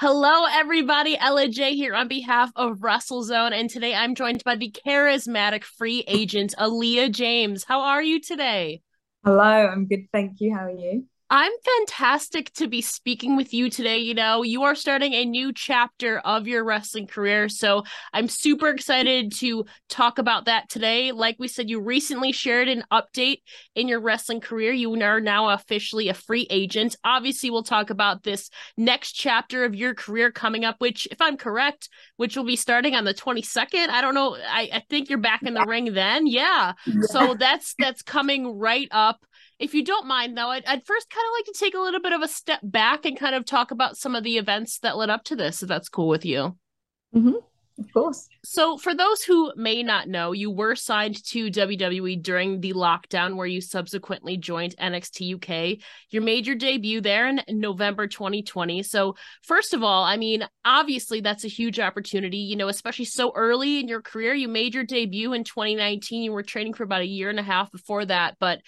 Hello, everybody. Ella Jay here on behalf of WrestleZone, and today I'm joined by the charismatic free agent, Aleah James. How are you today? Hello, I'm good, thank you. How are you? I'm fantastic to be speaking with you today. You know, you are starting a new chapter of your wrestling career, so I'm super excited to talk about that today. Like we said, you recently shared an update in your wrestling career. You are now officially a free agent. Obviously, we'll talk about this next chapter of your career coming up, which, if I'm correct, will be starting on the 22nd. I don't know. I think you're back in the ring then. Yeah. So that's coming right up. If you don't mind, though, I'd first kind of like to take a little bit of a step back and kind of talk about some of the events that led up to this, if that's cool with you. Mm-hmm. Of course. So for those who may not know, you were signed to WWE during the lockdown, where you subsequently joined NXT UK. You made your debut there in November 2020. So first of all, I mean, obviously that's a huge opportunity, you know, especially so early in your career. You made your debut in 2019. You were training for about a year and a half before that. But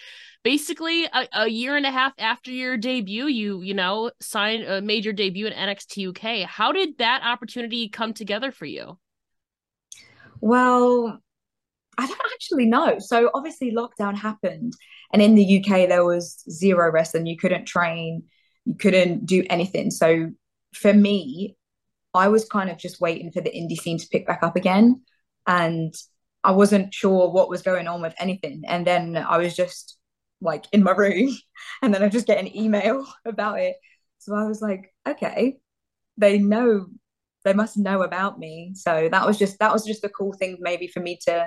basically a year and a half after your debut, you signed, made your debut in NXT UK. How did that opportunity come together for you? Well, I don't actually know. So obviously lockdown happened, and in the UK there was zero wrestling. You couldn't train, you couldn't do anything. So for me, I was kind of just waiting for the indie scene to pick back up again, and I wasn't sure what was going on with anything. And then I was just like in my room, and then I just get an email about it. So I was like, okay, they must know about me. So that was just the cool thing maybe for me to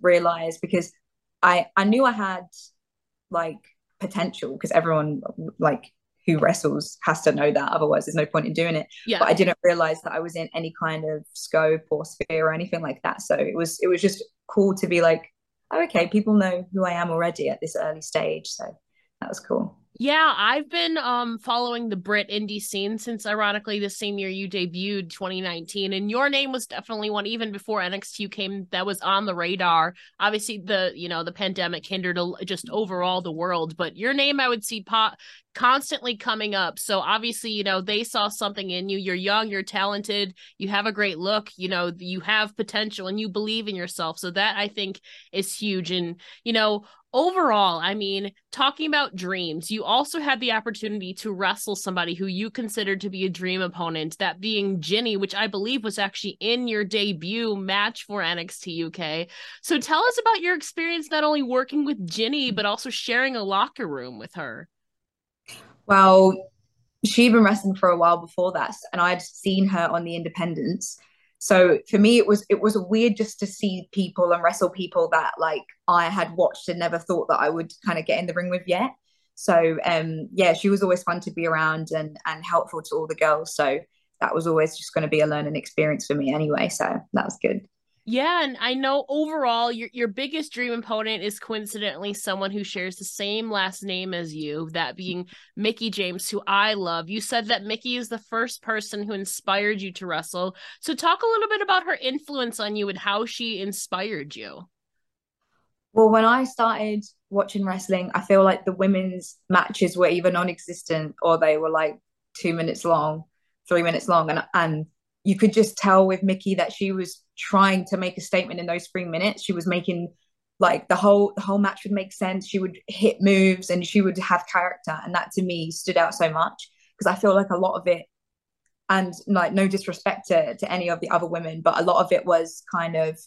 realize, because I knew I had like potential, because everyone like who wrestles has to know that, otherwise there's no point in doing it. Yeah. But I didn't realize that I was in any kind of scope or sphere or anything like that. So it was just cool to be like, oh, okay, people know who I am already at this early stage. So that was cool. Yeah, I've been following the Brit indie scene since, ironically, the same year you debuted, 2019, and your name was definitely one, even before NXT came, that was on the radar. Obviously, the pandemic hindered just overall the world, but your name I would see constantly coming up. So obviously, you know, they saw something in you. You're young, you're talented, you have a great look, you know, you have potential, and you believe in yourself. So that, I think, is huge. And, you know, overall, I mean, talking about dreams, you also had the opportunity to wrestle somebody who you considered to be a dream opponent, that being Jinny, which I believe was actually in your debut match for NXT UK. So tell us about your experience, not only working with Jinny, but also sharing a locker room with her. Well, she'd been wrestling for a while before that, and I'd seen her on the independents. So for me, it was weird just to see people and wrestle people that like I had watched and never thought that I would kind of get in the ring with yet. So yeah, she was always fun to be around and helpful to all the girls. So that was always just going to be a learning experience for me anyway. So that was good. Yeah, and I know overall your biggest dream opponent is coincidentally someone who shares the same last name as you, that being Mickie James, who I love. You said that Mickie is the first person who inspired you to wrestle. So talk a little bit about her influence on you and how she inspired you. Well, when I started watching wrestling, I feel like the women's matches were either non-existent or they were like 2 minutes long, 3 minutes long. And you could just tell with Mickie that she was trying to make a statement in those 3 minutes. She was making like the whole match would make sense. She would hit moves and she would have character, and that to me stood out so much, because I feel like a lot of it, and like no disrespect to any of the other women, but a lot of it was kind of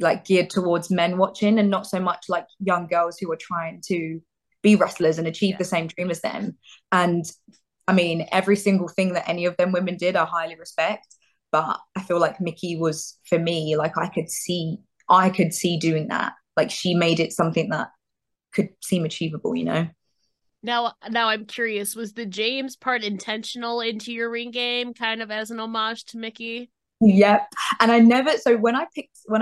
like geared towards men watching, and not so much like young girls who were trying to be wrestlers and achieve the same dream as them. And I mean, every single thing that any of them women did, I highly respect. But I feel like Mickie was, for me, like I could see doing that. Like she made it something that could seem achievable, you know? Now I'm curious, was the James part intentional into your ring game, kind of as an homage to Mickie? Yep. And I never, so when I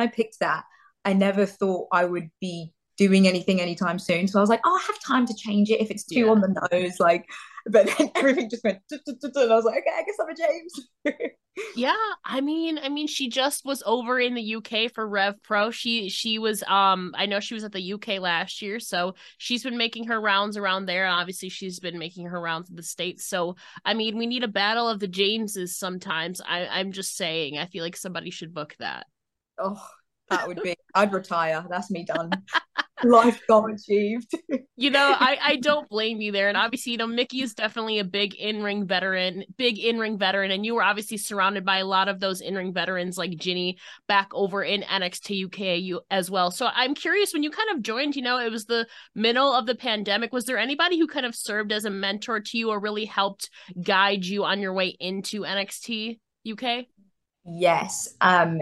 picked that, I never thought I would be doing anything anytime soon. So I was like, oh, I have time to change it if it's too on the nose. Like, but then everything just went, and I was like, okay, I guess I'm a James. Yeah, I mean, she just was over in the UK for Rev Pro. She was, I know she was at the UK last year, so she's been making her rounds around there. Obviously, she's been making her rounds in the States. So, I mean, we need a battle of the Jameses sometimes. I'm just saying, I feel like somebody should book that. Oh, that would be, I'd retire. That's me done. Life goal achieved. You know, I don't blame you there. And obviously, you know, Mickie is definitely a big in-ring veteran. And you were obviously surrounded by a lot of those in-ring veterans like Jinny back over in NXT UK as well. So I'm curious, when you kind of joined, you know, it was the middle of the pandemic. Was there anybody who kind of served as a mentor to you or really helped guide you on your way into NXT UK? Yes.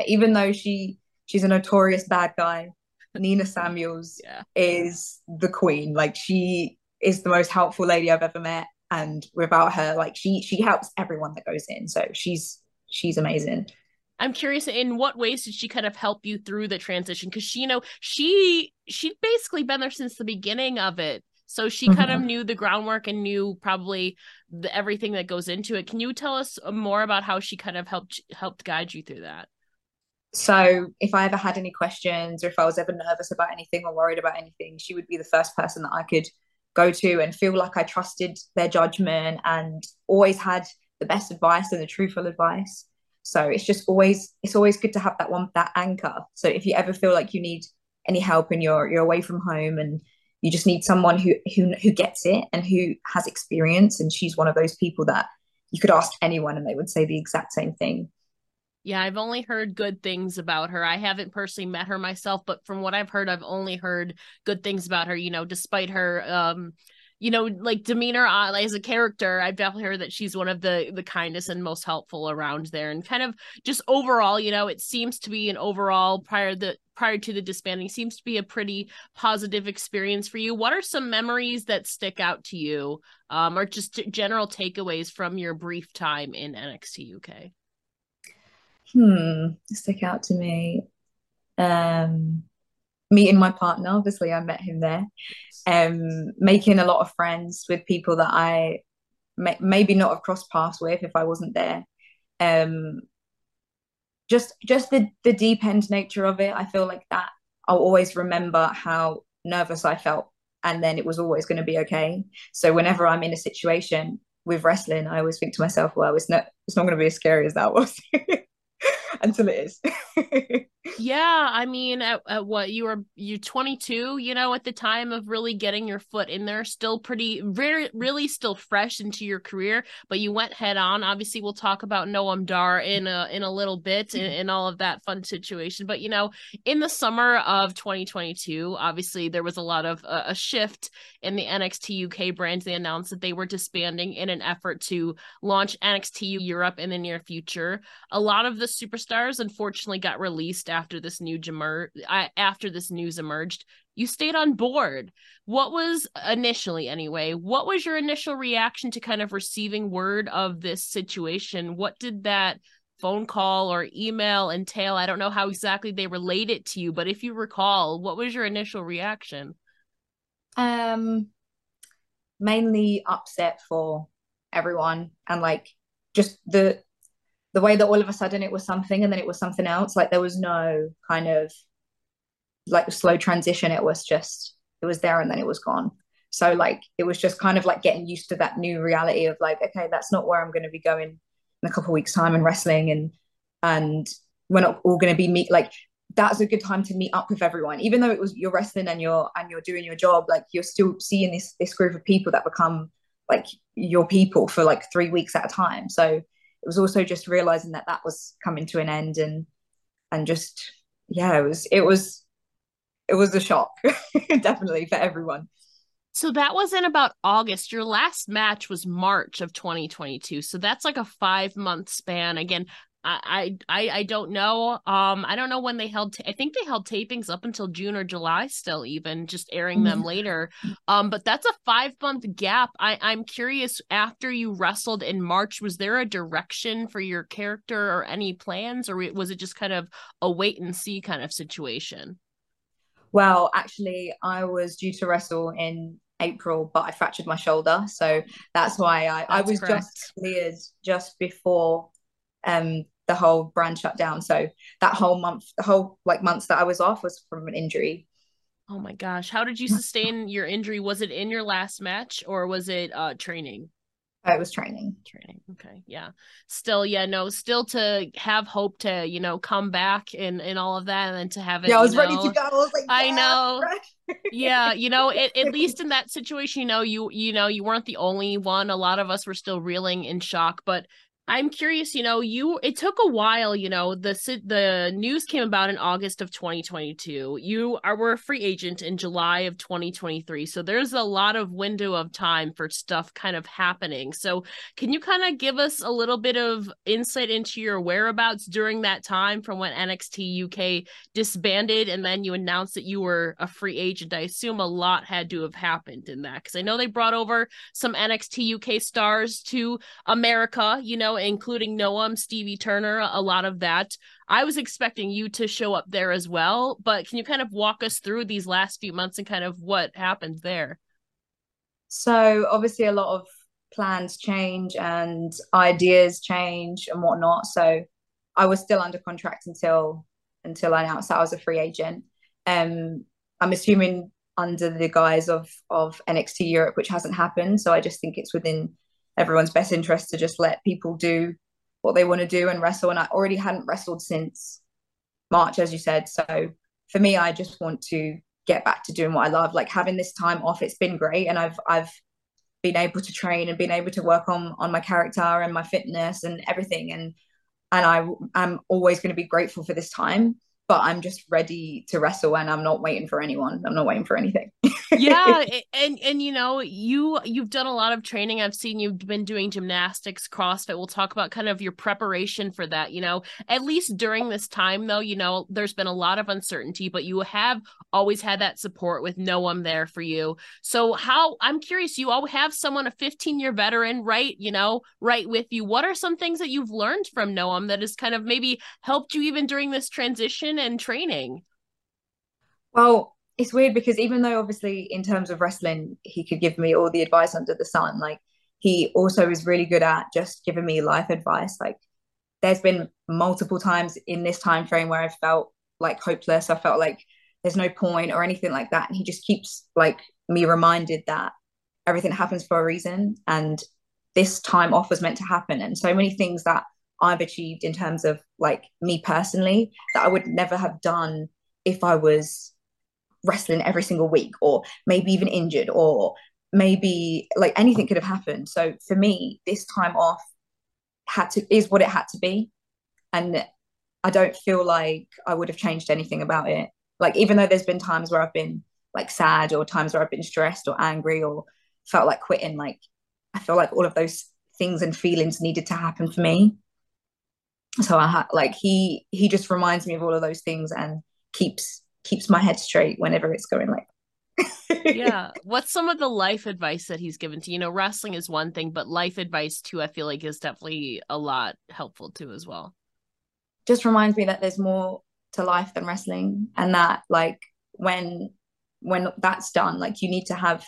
Even though she's a notorious bad guy, Nina Samuels is the queen. Like, she is the most helpful lady I've ever met, and without her, like, she helps everyone that goes in. So she's amazing. I'm curious, in what ways did she kind of help you through the transition? Because she, you know, she'd basically been there since the beginning of it, so she kind of knew the groundwork and knew probably everything that goes into it. Can you tell us more about how she kind of helped guide you through that? So if I ever had any questions, or if I was ever nervous about anything or worried about anything, she would be the first person that I could go to and feel like I trusted their judgment, and always had the best advice and the truthful advice. So it's just always good to have that anchor. So if you ever feel like you need any help and you're away from home and you just need someone who gets it and who has experience, and she's one of those people that you could ask anyone and they would say the exact same thing. Yeah, I've only heard good things about her. I haven't personally met her myself, but from what I've heard, I've only heard good things about her, you know, despite her, you know, like, demeanor as a character. I've definitely heard that she's one of the kindest and most helpful around there, and kind of just overall, you know, it seems to be an overall prior to the disbanding seems to be a pretty positive experience for you. What are some memories that stick out to you, or just general takeaways from your brief time in NXT UK? Stick out to me, meeting my partner. Obviously, I met him there. Making a lot of friends with people that I maybe not have crossed paths with if I wasn't there. Just the deep end nature of it. I feel like that I'll always remember how nervous I felt, and then it was always going to be okay. So whenever I'm in a situation with wrestling, I always think to myself, well, it's not going to be as scary as that was. Until it is. Yeah, I mean, at what you're 22, you know, at the time of really getting your foot in there, still really still fresh into your career, but you went head on. Obviously, we'll talk about Noam Dar in a little bit and all of that fun situation. But, you know, in the summer of 2022, obviously there was a lot of a shift in the NXT UK brand. They announced that they were disbanding in an effort to launch NXT Europe in the near future. A lot of the superstars, unfortunately, got released after this news emerged. You stayed on board. What was your initial reaction to kind of receiving word of this situation? What did that phone call or email entail? I don't know how exactly they relayed it to you, but if you recall, what was your initial reaction? Mainly upset for everyone, and like just the way that all of a sudden it was something and then it was something else. Like, there was no kind of like slow transition. It was just, it was there and then it was gone. So like, it was just kind of like getting used to that new reality of like, okay, that's not where I'm going to be going in a couple of weeks time and wrestling, and we're not all going to be that's a good time to meet up with everyone. Even though it was, you're wrestling and you're doing your job, like, you're still seeing this group of people that become like your people for like 3 weeks at a time. So it was also just realizing that was coming to an end, and just, yeah, it was a shock definitely for everyone. So that was in about August. Your last match was March of 2022. So that's like a 5-month span. Again, I don't know. I don't know when they held. I think they held tapings up until June or July, still, even just airing them later. But that's a 5-month gap. I'm curious. After you wrestled in March, was there a direction for your character or any plans, or was it just kind of a wait and see kind of situation? Well, actually, I was due to wrestle in April, but I fractured my shoulder. So that's why I was correct. Just cleared just before the whole brand shut down. So that whole month, the whole months that I was off was from an injury. Oh my gosh. How did you sustain your injury? Was it in your last match or was it training? It was training. Okay. Yeah. Still, yeah, no, still to have hope to, you know, come back and all of that and then to have it. Yeah, I was ready to go. I was like, yeah, I know. Yeah, you know, at least in that situation, you know, you weren't the only one. A lot of us were still reeling in shock, but I'm curious, you know, it took a while, you know, the news came about in August of 2022. You were a free agent in July of 2023. So there's a lot of window of time for stuff kind of happening. So can you kind of give us a little bit of insight into your whereabouts during that time from when NXT UK disbanded and then you announced that you were a free agent? I assume a lot had to have happened in that because I know they brought over some NXT UK stars to America, you know, including Noam, Stevie Turner, a lot of that. I was expecting you to show up there as well, but can you kind of walk us through these last few months and kind of what happened there? So obviously a lot of plans change and ideas change and whatnot. So I was still under contract until I announced that I was a free agent. I'm assuming under the guise of NXT Europe, which hasn't happened. So I just think it's within everyone's best interest to just let people do what they want to do and wrestle. And I already hadn't wrestled since March, as you said. So for me, I just want to get back to doing what I love. Like having this time off, it's been great. And I've been able to train and been able to work on my character and my fitness and everything. And I'm always going to be grateful for this time, but I'm just ready to wrestle and I'm not waiting for anyone. I'm not waiting for anything. Yeah. And you know, you've done a lot of training. I've seen you've been doing gymnastics, CrossFit. We'll talk about kind of your preparation for that, you know, at least during this time though, you know, there's been a lot of uncertainty, but you have always had that support with Noam there for you. So I'm curious, you all have someone, a 15-year veteran, right? You know, right with you. What are some things that you've learned from Noam that has kind of maybe helped you even during this transition and training? Well, it's weird because even though obviously in terms of wrestling he could give me all the advice under the sun, like he also is really good at just giving me life advice. Like there's been multiple times in this time frame where I felt like hopeless, I felt like there's no point or anything like that, and he just keeps like me reminded that everything happens for a reason and this time off was meant to happen. And so many things that I've achieved in terms of like me personally that I would never have done if I was wrestling every single week or maybe even injured or maybe like anything could have happened. So for me, this time off is what it had to be. And I don't feel like I would have changed anything about it. Like, even though there's been times where I've been like sad or times where I've been stressed or angry or felt like quitting, like I feel like all of those things and feelings needed to happen for me. So he just reminds me of all of those things and keeps my head straight whenever it's going like. Yeah. What's some of the life advice that he's given to you? You know, wrestling is one thing, but life advice too, I feel like is definitely a lot helpful too as well. Just reminds me that there's more to life than wrestling, and that like when that's done, like you need to have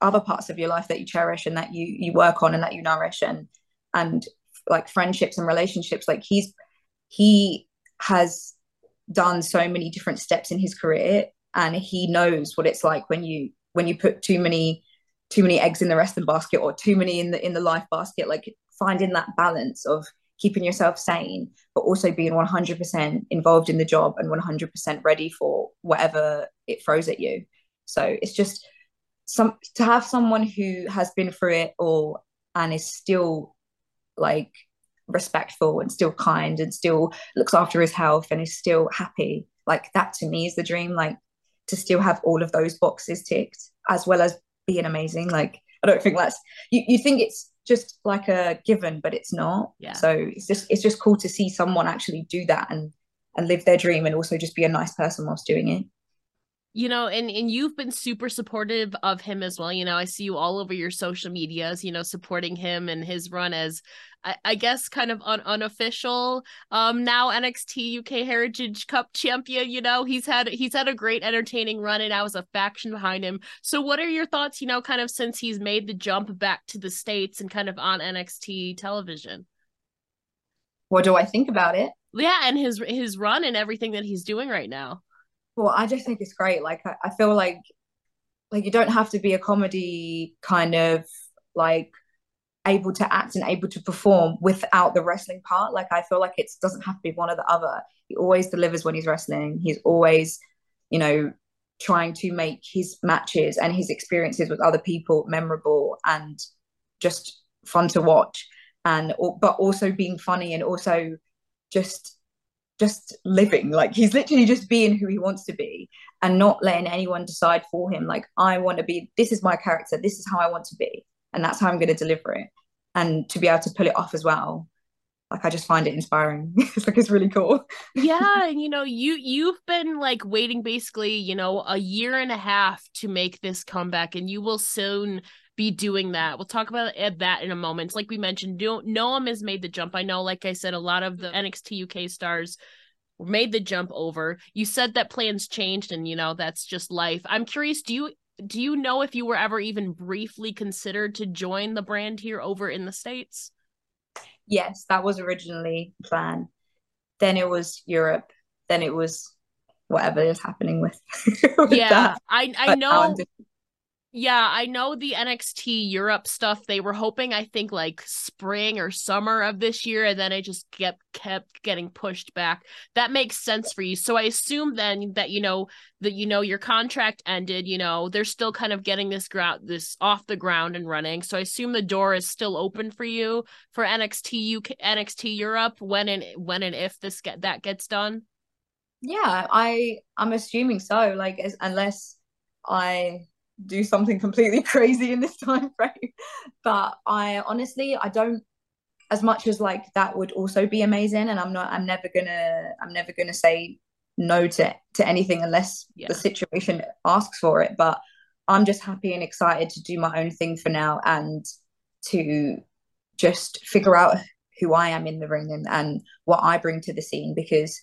other parts of your life that you cherish and that you work on and that you nourish and like friendships and relationships. Like he has done so many different steps in his career and he knows what it's like when you put too many eggs in the wrestling basket or too many in the life basket. Like finding that balance of keeping yourself sane but also being 100% involved in the job and 100% ready for whatever it throws at you. So it's just to have someone who has been through it all and is still like respectful and still kind and still looks after his health and is still happy, like that to me is the dream. Like to still have all of those boxes ticked as well as being amazing. Like I don't think that's you think it's just like a given, but it's not. Yeah. So it's just cool to see someone actually do that and live their dream and also just be a nice person whilst doing it. you know, and you've been super supportive of him as well. You know, I see you all over your social medias, you know, supporting him and his run as, I guess, kind of unofficial now NXT UK Heritage Cup champion. You know, he's had a great entertaining run, and I was a faction behind him. So what are your thoughts, you know, kind of since he's made the jump back to the States and kind of on NXT television? What do I think about it? Yeah, and his run and everything that he's doing right now. Well, I just think it's great. Like, I feel like you don't have to be a comedy kind of, like, able to act and able to perform without the wrestling part. Like, I feel like it doesn't have to be one or the other. He always delivers when he's wrestling. He's always, you know, trying to make his matches and his experiences with other people memorable and just fun to watch, but also being funny and also just living. Like, he's literally just being who he wants to be and not letting anyone decide for him. Like, I want to be, this is my character, this is how I want to be, and that's how I'm going to deliver it. And to be able to pull it off as well, like, I just find it inspiring. It's like, it's really cool. Yeah, and you know, you've been like waiting basically, you know, a year and a half to make this comeback, and you will soon be doing that. We'll talk about that in a moment. Like we mentioned, Noam has made the jump. I know, like I said, a lot of the NXT UK stars made the jump over. You said that plans changed, and you know, that's just life. I'm curious, do you know if you were ever even briefly considered to join the brand here over in the States? Yes, that was originally the plan. Then it was Europe. Then it was whatever is happening with, yeah, that. I know. Yeah, I know the NXT Europe stuff, they were hoping, I think, like spring or summer of this year, and then it just kept getting pushed back. That makes sense for you. So I assume then that, you know, your contract ended, you know, they're still kind of getting this off the ground and running. So I assume the door is still open for you for NXT UK, NXT Europe when and if that gets done. Yeah, I'm assuming so, like, unless I do something completely crazy in this time frame. But I honestly don't, as much as like that would also be amazing, and I'm never gonna say no to anything unless the situation asks for it. But I'm just happy and excited to do my own thing for now, and to just figure out who I am in the ring and what I bring to the scene, because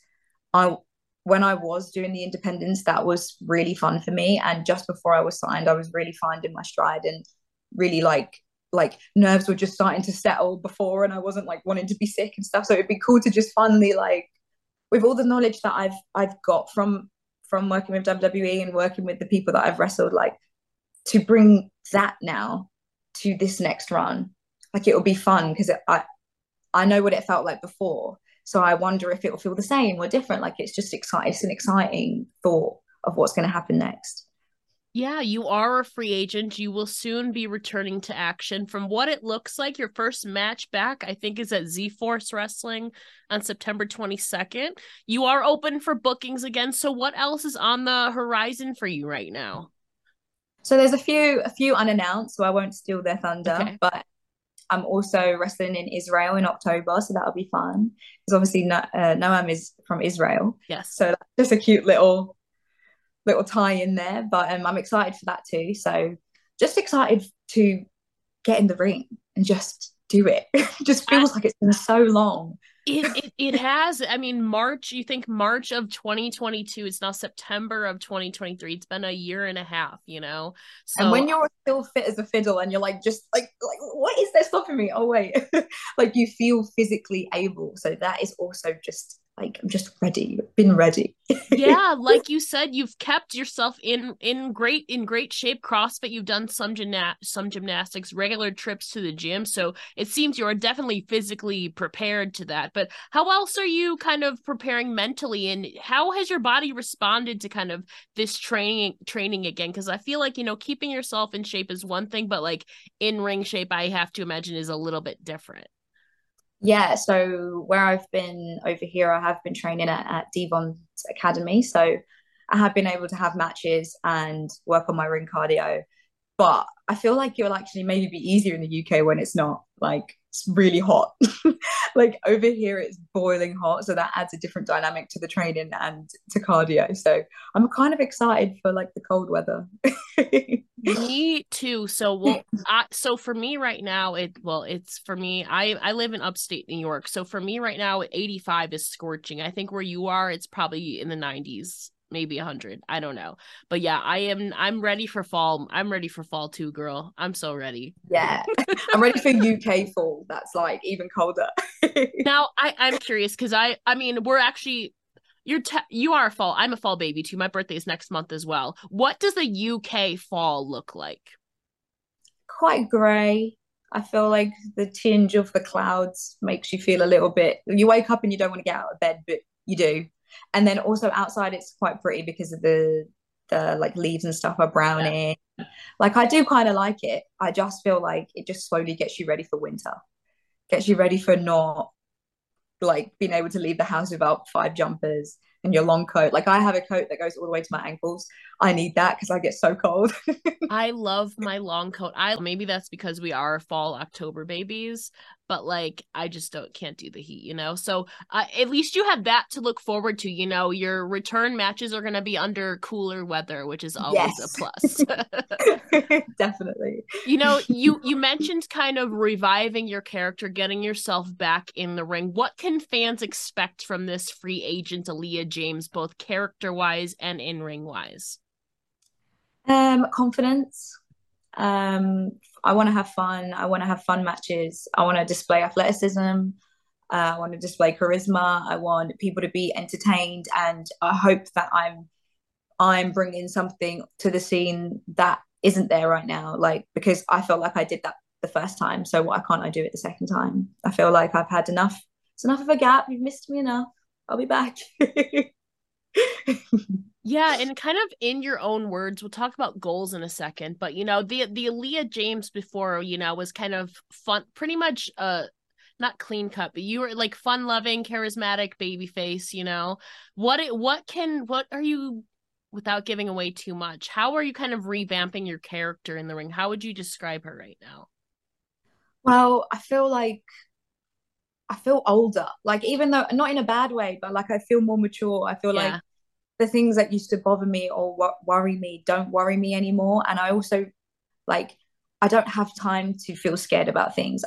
when I was doing the independence, that was really fun for me. And just before I was signed, I was really finding my stride, and really like nerves were just starting to settle before, and I wasn't like wanting to be sick and stuff. So it'd be cool to just finally, like, with all the knowledge that I've got from working with WWE and working with the people that I've wrestled, like, to bring that now to this next run. Like, it'll be fun because I know what it felt like before. So I wonder if it will feel the same or different. Like, it's just exciting. It's an exciting thought of what's going to happen next. Yeah, you are a free agent. You will soon be returning to action. From what it looks like, your first match back, I think, is at Z-Force Wrestling on September 22nd. You are open for bookings again. So what else is on the horizon for you right now? So there's a few unannounced, so I won't steal their thunder. Okay. But I'm also wrestling in Israel in October, so that'll be fun. Because obviously Noam is from Israel. Yes. So that's just a cute little tie in there. But I'm excited for that too. So just excited to get in the ring and just do it. It just feels like it's been so long. It has. I mean, March of 2022. It's now September of 2023. It's been a year and a half, you know. So, and when you're still fit as a fiddle and you're like, just like, what is there stopping me? Oh wait. Like, you feel physically able. So that is also just like, I'm just ready. Been ready. Yeah, like you said, you've kept yourself in great shape. CrossFit, you've done some gymnastics, regular trips to the gym. So it seems you are definitely physically prepared to that. But how else are you kind of preparing mentally, and how has your body responded to kind of this training again? Because I feel like, you know, keeping yourself in shape is one thing, but like in-ring shape, I have to imagine, is a little bit different. Yeah, so where I've been over here, I have been training at Devon Academy. So I have been able to have matches and work on my ring cardio. But I feel like it'll actually maybe be easier in the UK when it's not, like, it's really hot Like over here, it's boiling hot. So that adds a different dynamic to the training and to cardio. So I'm kind of excited for like the cold weather. Me too. So so for me right now, it's for me, I live in upstate New York. So for me right now, 85 is scorching. I think where you are, it's probably in the 90s. Maybe 100. I don't know. But yeah, I'm ready for fall. I'm ready for fall too, girl. I'm so ready. Yeah. I'm ready for UK fall. That's like even colder. Now I'm curious because I mean, we're actually, you are a fall. I'm a fall baby too. My birthday is next month as well. What does the UK fall look like? Quite gray. I feel like the tinge of the clouds makes you feel a little bit, you wake up and you don't want to get out of bed, but you do. And then also outside, it's quite pretty because of the like leaves and stuff are browning. Yeah. Like I do kind of like it. I just feel like it just slowly gets you ready for winter, gets you ready for not like being able to leave the house without 5 jumpers and your long coat. Like I have a coat that goes all the way to my ankles. I need that because I get so cold. I love my long coat. Maybe that's because we are fall October babies, but like I just can't do the heat, you know? So at least you have that to look forward to, you know? Your return matches are going to be under cooler weather, which is always a plus. Definitely. You know, you mentioned kind of reviving your character, getting yourself back in the ring. What can fans expect from this free agent Aleah James, both character-wise and in-ring wise? Confidence. I want to have fun. I want to have fun matches. I want to display athleticism. I want to display charisma. I want people to be entertained, and I hope that I'm bringing something to the scene that isn't there right now. Like, because I felt like I did that the first time, so why can't I do it the second time? I feel like I've had enough. It's enough of a gap. You've missed me enough. I'll be back. Yeah, and kind of in your own words, we'll talk about goals in a second, but you know, the Aleah James before, you know, was kind of fun, pretty much not clean cut, but you were like fun loving, charismatic baby face, you know. What are you, without giving away too much, how are you kind of revamping your character in the ring? How would you describe her right now? Well, I feel older, like, even though not in a bad way, but like I feel more mature. I feel like the things that used to bother me or worry me don't worry me anymore. And I also, like, I don't have time to feel scared about things.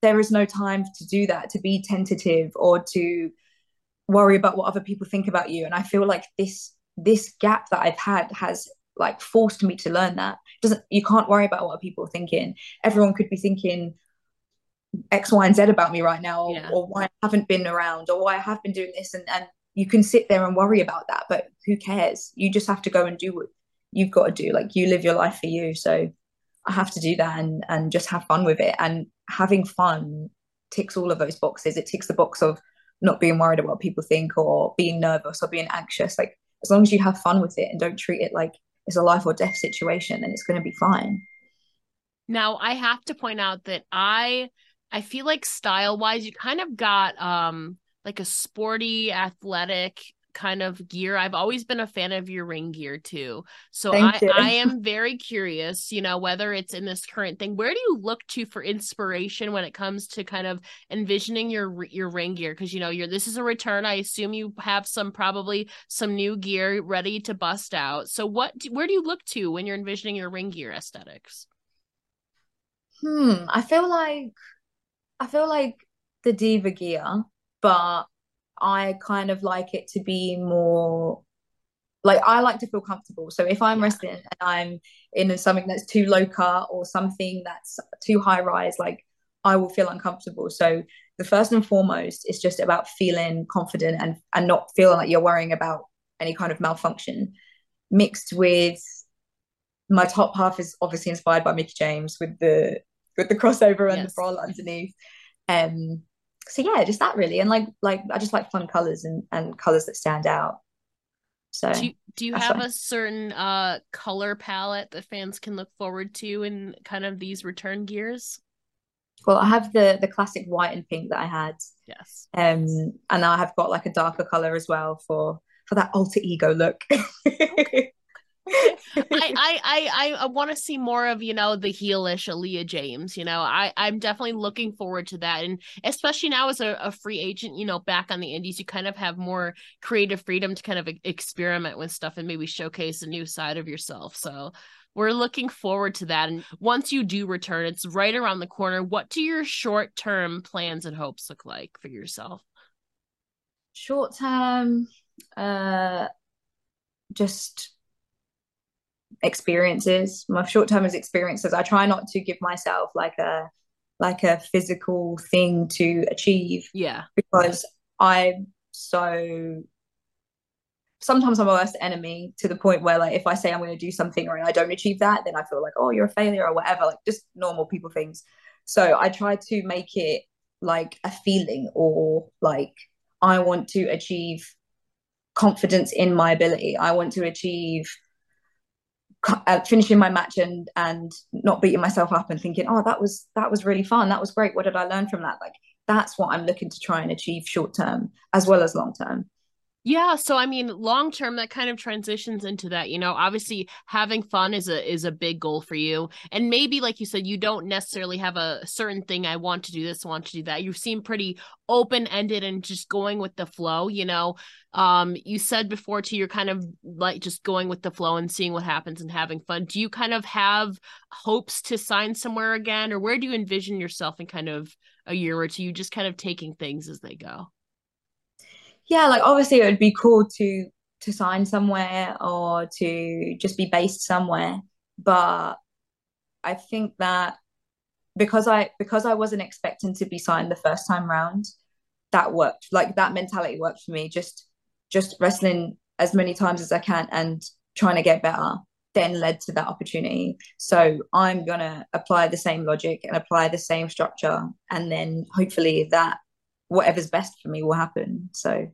There is no time to do that, to be tentative or to worry about what other people think about you. And I feel like this gap that I've had has like forced me to learn that. You can't worry about what people are thinking. Everyone could be thinking X, Y, and Z about me right now, or why I haven't been around, or why I have been doing this, and you can sit there and worry about that, but who cares? You just have to go and do what you've got to do. Like, you live your life for you, so I have to do that and just have fun with it. And having fun ticks all of those boxes. It ticks the box of not being worried about what people think or being nervous or being anxious. Like, as long as you have fun with it and don't treat it like it's a life or death situation, then it's going to be fine. Now, I have to point out that I feel like style-wise, you kind of got like a sporty, athletic kind of gear. I've always been a fan of your ring gear too. So I am very curious, you know, whether it's in this current thing, where do you look to for inspiration when it comes to kind of envisioning your ring gear? Because, you know, this is a return. I assume you have probably some new gear ready to bust out. So where do you look to when you're envisioning your ring gear aesthetics? I feel like the diva gear, but I kind of like it to be more like, I like to feel comfortable. So if I'm wrestling and I'm in something that's too low cut or something that's too high rise, like, I will feel uncomfortable. So the first and foremost is just about feeling confident and not feeling like you're worrying about any kind of malfunction. Mixed with my top half is obviously inspired by Mickie James with the crossover and the brawl underneath. So yeah, just that really. And like I just like fun colors and colors that stand out. So do you have a certain color palette that fans can look forward to in kind of these return gears? Well, I have the classic white and pink that I had. Yes. And I have got like a darker color as well for that alter ego look. Okay. I want to see more of, you know, the heelish Aleah James. You know, I'm definitely looking forward to that, and especially now as a free agent, you know, back on the indies, you kind of have more creative freedom to kind of experiment with stuff and maybe showcase a new side of yourself. So we're looking forward to that. And once you do return, it's right around the corner. What do your short-term plans and hopes look like for yourself? Short-term, just experiences. My short-term is experiences. I try not to give myself like a physical thing to achieve. Yeah. Because sometimes I'm my worst enemy, to the point where, like, if I say I'm going to do something or I don't achieve that, then I feel like, oh, you're a failure or whatever, like just normal people things. So I try to make it like a feeling, or like I want to achieve confidence in my ability. I want to achieve finishing my match and not beating myself up and thinking, oh, that was really fun. That was great. What did I learn from that? Like, that's what I'm looking to try and achieve short term as well as long term. Yeah. So, I mean, long term, that kind of transitions into that, you know, obviously having fun is a big goal for you. And maybe, like you said, you don't necessarily have a certain thing. I want to do this, I want to do that. You seem pretty open-ended and just going with the flow, you know. You said before too, you're kind of like just going with the flow and seeing what happens and having fun. Do you kind of have hopes to sign somewhere again, or where do you envision yourself in kind of a year or two? You just kind of taking things as they go. Yeah, like obviously it would be cool to sign somewhere or to just be based somewhere, but I think that because I wasn't expecting to be signed the first time round, that worked. Like, that mentality worked for me, just wrestling as many times as I can and trying to get better, then led to that opportunity. So I'm going to apply the same logic and apply the same structure, and then hopefully that whatever's best for me will happen. So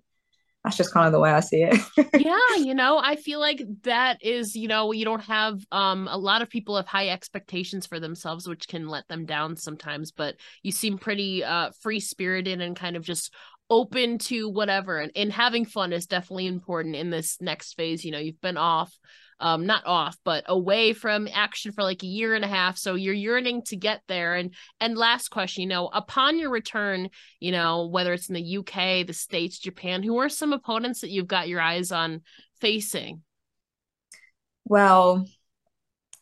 that's just kind of the way I see it. Yeah, you know, I feel like that is, you know, you don't have a lot of people have high expectations for themselves, which can let them down sometimes, but you seem pretty free-spirited and kind of just open to whatever, and having fun is definitely important in this next phase. You know, you've been away from action for like a year and a half, so you're yearning to get there. And last question, you know, upon your return, you know, whether it's in the UK, the States, Japan, who are some opponents that you've got your eyes on facing? Well,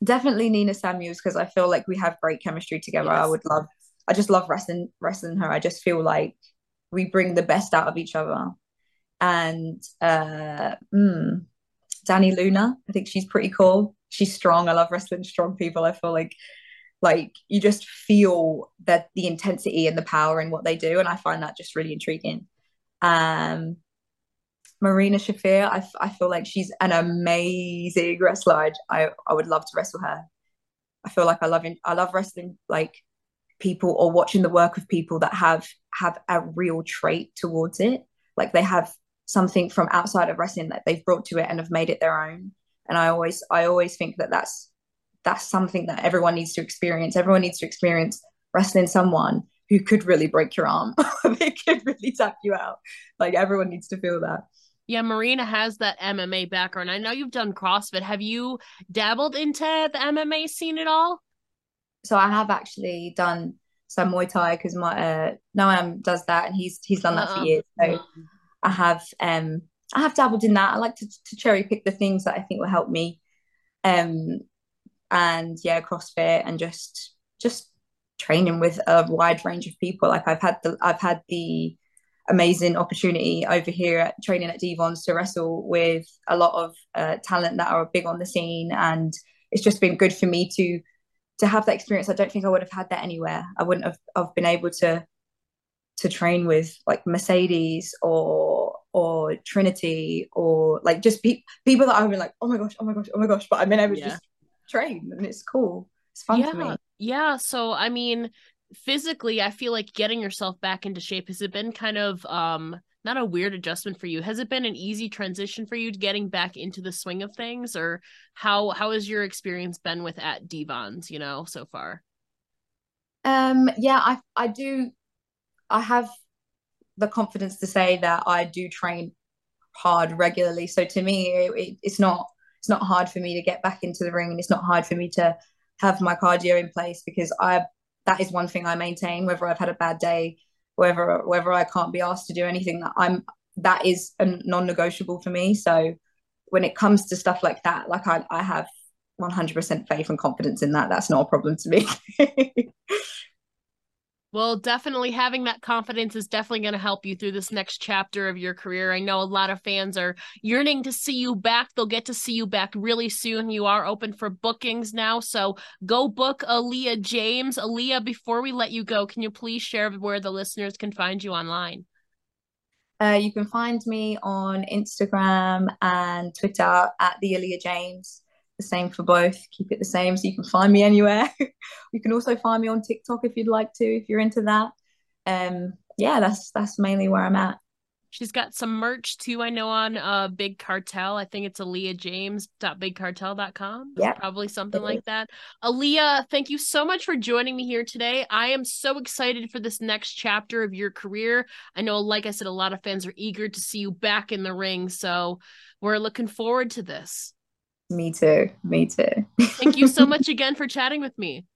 definitely Nina Samuels, because I feel like we have great chemistry together. Yes. I just love wrestling her. I just feel like we bring the best out of each other. And Danny Luna, I think she's pretty cool. She's strong. I love wrestling strong people. I feel like you just feel that the intensity and the power in what they do, and I find that just really intriguing. Marina Shafir, I feel like she's an amazing wrestler. I would love to wrestle her. I feel like I love wrestling like people, or watching the work of people that have a real trait towards it. Like, they have something from outside of wrestling that they've brought to it and have made it their own. And I always think that that's something that everyone needs to experience. Everyone needs to experience wrestling someone who could really break your arm. They could really tap you out. Like, everyone needs to feel that. Yeah, Marina has that MMA background. I know you've done CrossFit. Have you dabbled into the MMA scene at all? So I have actually done some Muay Thai, because my Noam does that, and he's done that for years. So I have dabbled in that. I like to cherry pick the things that I think will help me, and yeah, CrossFit, and just training with a wide range of people. Like, I've had the amazing opportunity over here at training at Devon's to wrestle with a lot of talent that are big on the scene, and it's just been good for me to have that experience. I don't think I would have had that anywhere. I wouldn't have been able to train with like Mercedes or Trinity, or like just people that I've been like, oh my gosh, but I've been able to just train, and it's cool. It's fun for me. Yeah. So, I mean, physically, I feel like getting yourself back into shape, has it been kind of not a weird adjustment for you? Has it been an easy transition for you to getting back into the swing of things, or how has your experience been with at Devon's, you know, so far? Yeah, I have the confidence to say that I do train hard regularly. So to me, it's not it's not hard for me to get back into the ring, and it's not hard for me to have my cardio in place, because that is one thing I maintain, whether I've had a bad day, whether I can't be asked to do anything, that is a non-negotiable for me. So when it comes to stuff like that, like I have 100% faith and confidence in that. That's not a problem to me. Well, definitely having that confidence is definitely going to help you through this next chapter of your career. I know a lot of fans are yearning to see you back. They'll get to see you back really soon. You are open for bookings now, so go book Aleah James. Aleah, before we let you go, can you please share where the listeners can find you online? You can find me on Instagram and Twitter at the Aleah James. The same for both. Keep it the same so you can find me anywhere. You can also find me on TikTok if you'd like to, if you're into that. Yeah, that's mainly where I'm at. She's got some merch too, I know, on Big Cartel. I think it's AleahJames.BigCartel.com. Yeah. Probably something like that. Aleah, thank you so much for joining me here today. I am so excited for this next chapter of your career. I know, like I said, a lot of fans are eager to see you back in the ring. So we're looking forward to this. Me too. Me too. Thank you so much again for chatting with me.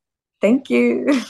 Thank you.